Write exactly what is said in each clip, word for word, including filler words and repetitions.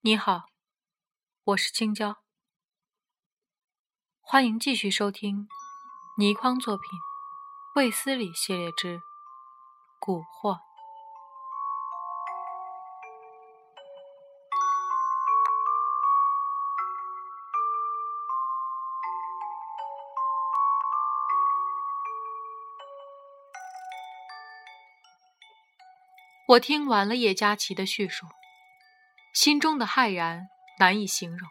你好，我是青椒，欢迎继续收听倪匡作品《卫斯理系列之蛊惑》。我听完了叶嘉琪的叙述，心中的骇然难以形容，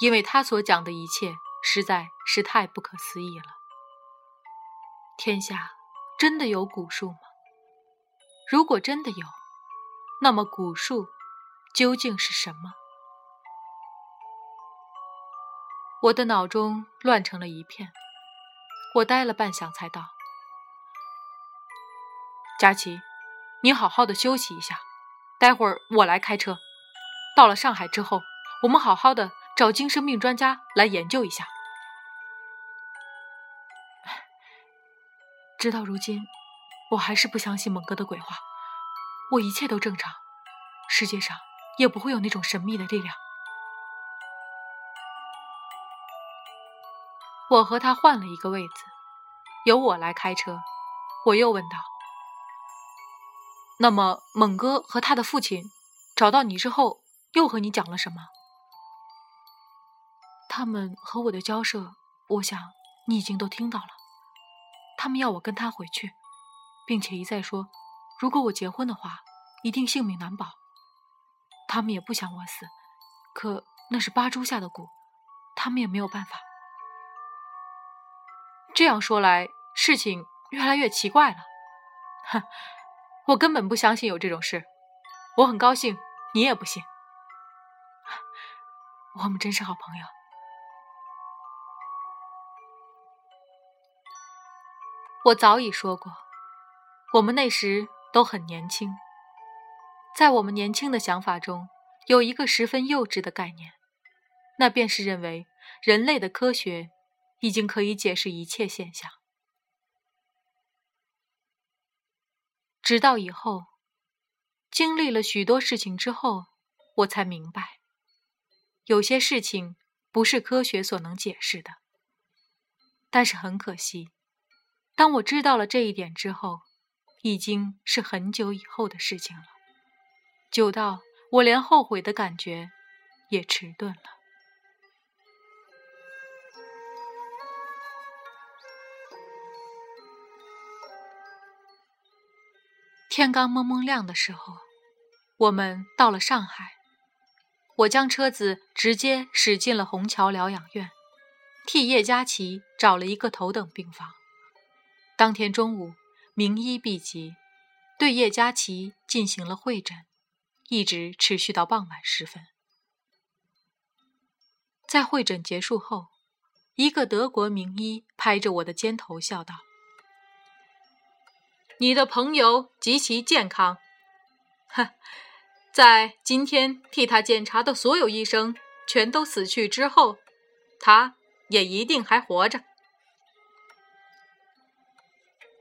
因为他所讲的一切实在是太不可思议了。天下真的有蛊术吗？如果真的有，那么蛊术究竟是什么？我的脑中乱成了一片，我呆了半晌才道：嘉琪，你好好的休息一下，待会儿我来开车。到了上海之后，我们好好的找精神病专家来研究一下。直到如今，我还是不相信猛哥的鬼话，我一切都正常，世界上也不会有那种神秘的力量。我和他换了一个位子，由我来开车。我又问道：那么猛哥和他的父亲找到你之后又和你讲了什么？他们和我的交涉，我想你已经都听到了。他们要我跟他回去，并且一再说，如果我结婚的话一定性命难保。他们也不想我死，可那是八株下的蛊，他们也没有办法。这样说来，事情越来越奇怪了。哼，我根本不相信有这种事，我很高兴你也不信，我们真是好朋友。我早已说过，我们那时都很年轻，在我们年轻的想法中有一个十分幼稚的概念，那便是认为人类的科学已经可以解释一切现象。直到以后，经历了许多事情之后，我才明白，有些事情不是科学所能解释的。但是很可惜，当我知道了这一点之后，已经是很久以后的事情了，久到我连后悔的感觉也迟钝了。天刚蒙蒙亮的时候，我们到了上海。我将车子直接驶进了虹桥疗养院，替叶嘉琪找了一个头等病房。当天中午，名医毕集，对叶嘉琪进行了会诊，一直持续到傍晚时分。在会诊结束后，一个德国名医拍着我的肩头笑道：你的朋友极其健康，在今天替他检查的所有医生全都死去之后，他也一定还活着。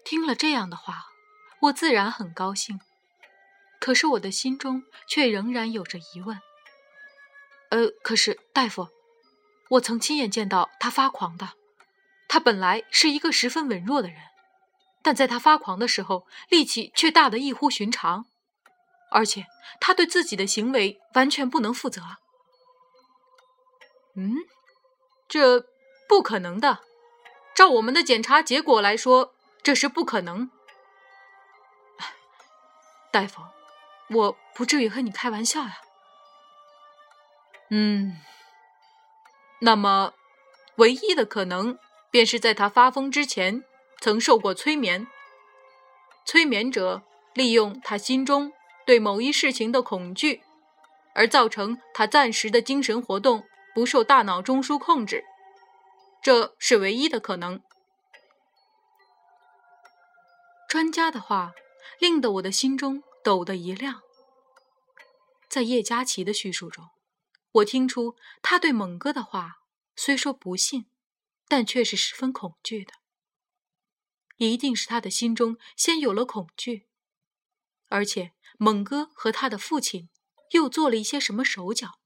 听了这样的话，我自然很高兴，可是我的心中却仍然有着疑问。呃，可是大夫，我曾亲眼见到他发狂的，他本来是一个十分文弱的人，但在他发狂的时候，力气却大得异乎寻常，而且他对自己的行为完全不能负责。嗯，这不可能的，照我们的检查结果来说，这是不可能。大夫，我不至于和你开玩笑呀。嗯，那么唯一的可能便是在他发疯之前曾受过催眠，催眠者利用他心中对某一事情的恐惧，而造成他暂时的精神活动不受大脑中枢控制，这是唯一的可能。专家的话令得我的心中抖得一亮。在叶嘉琪的叙述中，我听出他对猛哥的话虽说不信，但却是十分恐惧的。一定是他的心中先有了恐惧，而且猛哥和他的父亲又做了一些什么手脚，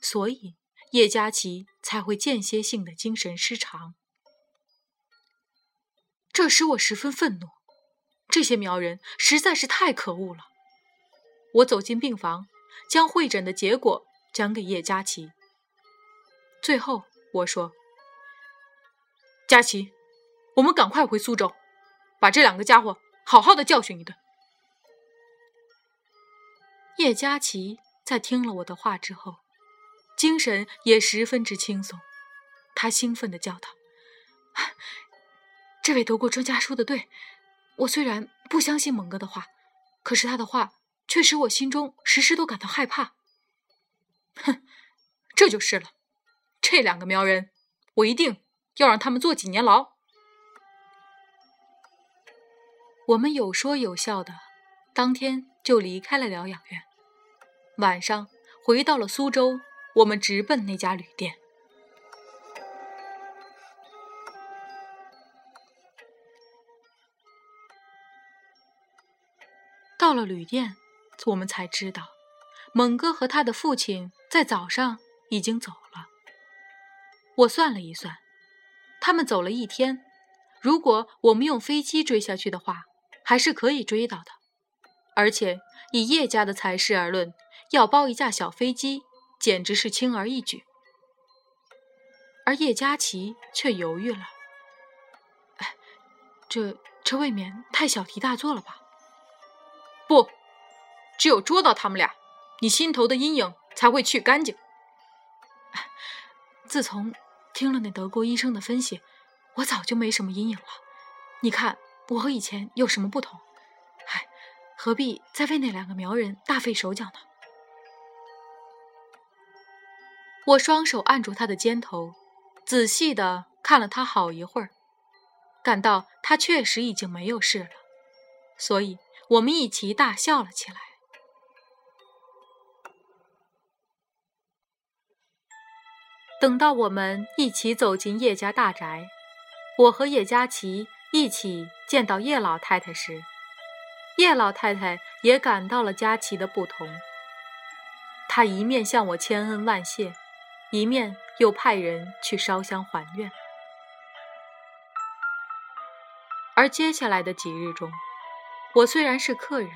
所以叶嘉琪才会间歇性的精神失常。这使我十分愤怒，这些苗人实在是太可恶了。我走进病房，将会诊的结果讲给叶嘉琪。最后我说，嘉琪，我们赶快回苏州，把这两个家伙好好的教训一顿。叶嘉琪在听了我的话之后，精神也十分之轻松，他兴奋地叫道，这位德国专家说的对，我虽然不相信猛哥的话，可是他的话却使我心中时时都感到害怕。哼，这就是了，这两个苗人，我一定要让他们坐几年牢。我们有说有笑的，当天就离开了疗养院。晚上回到了苏州，我们直奔那家旅店。到了旅店，我们才知道，猛哥和他的父亲在早上已经走了。我算了一算，他们走了一天，如果我们用飞机追下去的话，还是可以追到的。而且以叶家的财势而论，要包一架小飞机简直是轻而易举。而叶嘉琪却犹豫了，哎，这这未免太小题大做了吧？不，只有捉到他们俩，你心头的阴影才会去干净。自从听了那德国医生的分析，我早就没什么阴影了。你看我和以前有什么不同？唉，何必再为那两个苗人大费手脚呢？我双手按住他的肩头，仔细地看了他好一会儿，感到他确实已经没有事了，所以我们一起大笑了起来。等到我们一起走进叶家大宅，我和叶嘉琪一起见到叶老太太时，叶老太太也感到了嘉琪的不同。她一面向我千恩万谢，一面又派人去烧香还愿。而接下来的几日中，我虽然是客人，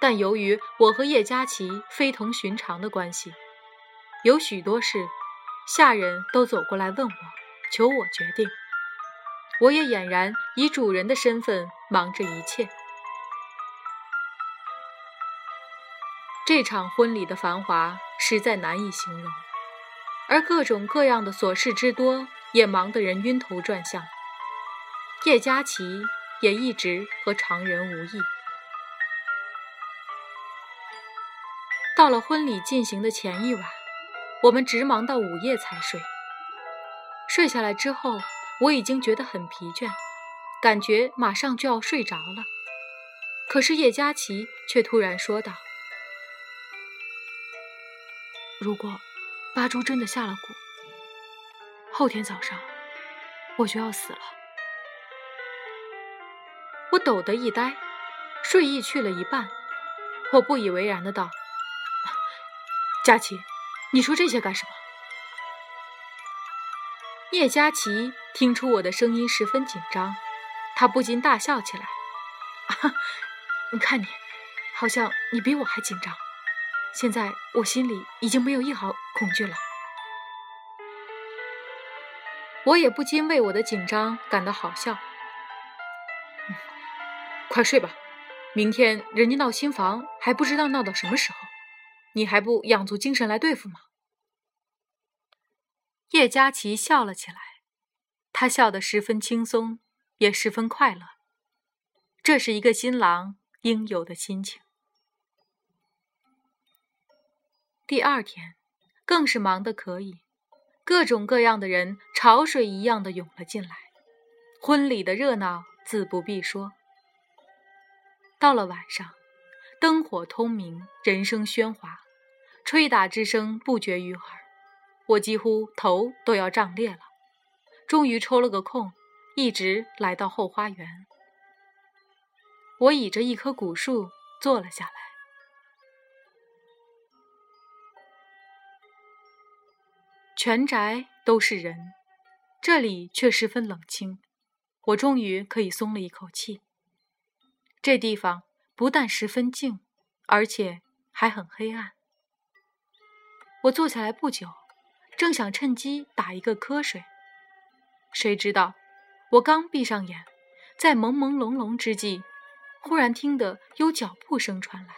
但由于我和叶嘉琪非同寻常的关系，有许多事下人都走过来问我，求我决定。我也俨然以主人的身份忙着一切。这场婚礼的繁华实在难以形容，而各种各样的琐事之多也忙得人晕头转向。叶嘉琪也一直和常人无异。到了婚礼进行的前一晚，我们直忙到午夜才睡。睡下来之后，我已经觉得很疲倦，感觉马上就要睡着了。可是叶嘉琪却突然说道，如果八珠真的下了蛊，后天早上我就要死了。我抖得一呆，睡意去了一半。我不以为然的道，嘉琪，你说这些干什么？叶嘉琪听出我的声音十分紧张，他不禁大笑起来，啊，你看你，好像你比我还紧张，现在我心里已经没有一毫恐惧了。我也不禁为我的紧张感到好笑。快睡吧，明天人家闹新房还不知道闹到什么时候，你还不养足精神来对付吗？叶嘉琪笑了起来，他笑得十分轻松，也十分快乐，这是一个新郎应有的心情。第二天更是忙得可以，各种各样的人潮水一样的涌了进来，婚礼的热闹自不必说。到了晚上，灯火通明，人声喧哗，吹打之声不绝于耳，我几乎头都要胀裂了。终于抽了个空，一直来到后花园。我倚着一棵古树坐了下来。全宅都是人，这里却十分冷清，我终于可以松了一口气。这地方不但十分静，而且还很黑暗。我坐下来不久，正想趁机打一个瞌睡，谁知道我刚闭上眼，在朦朦胧胧之际，忽然听得有脚步声传来。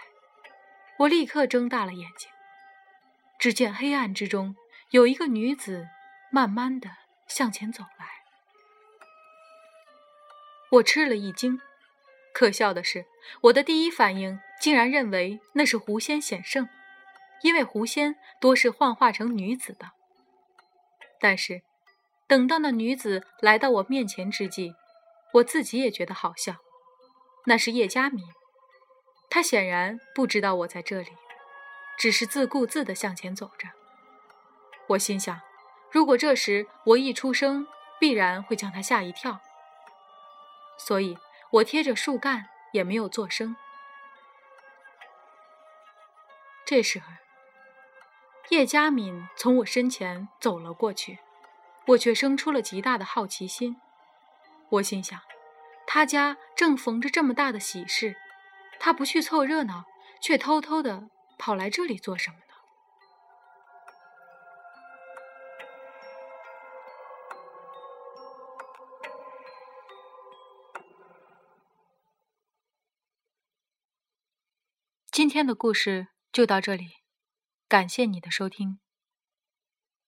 我立刻睁大了眼睛，只见黑暗之中有一个女子慢慢地向前走来。我吃了一惊，可笑的是，我的第一反应竟然认为那是狐仙显圣，因为狐仙多是幻化成女子的。但是等到那女子来到我面前之际，我自己也觉得好笑，那是叶嘉敏，她显然不知道我在这里，只是自顾自地向前走着。我心想，如果这时我一出声，必然会将他吓一跳，所以我贴着树干也没有作声。这时候，叶嘉敏从我身前走了过去，我却生出了极大的好奇心。我心想，他家正逢着这么大的喜事，他不去凑热闹，却偷偷地跑来这里做什么呢？今天的故事就到这里，感谢你的收听。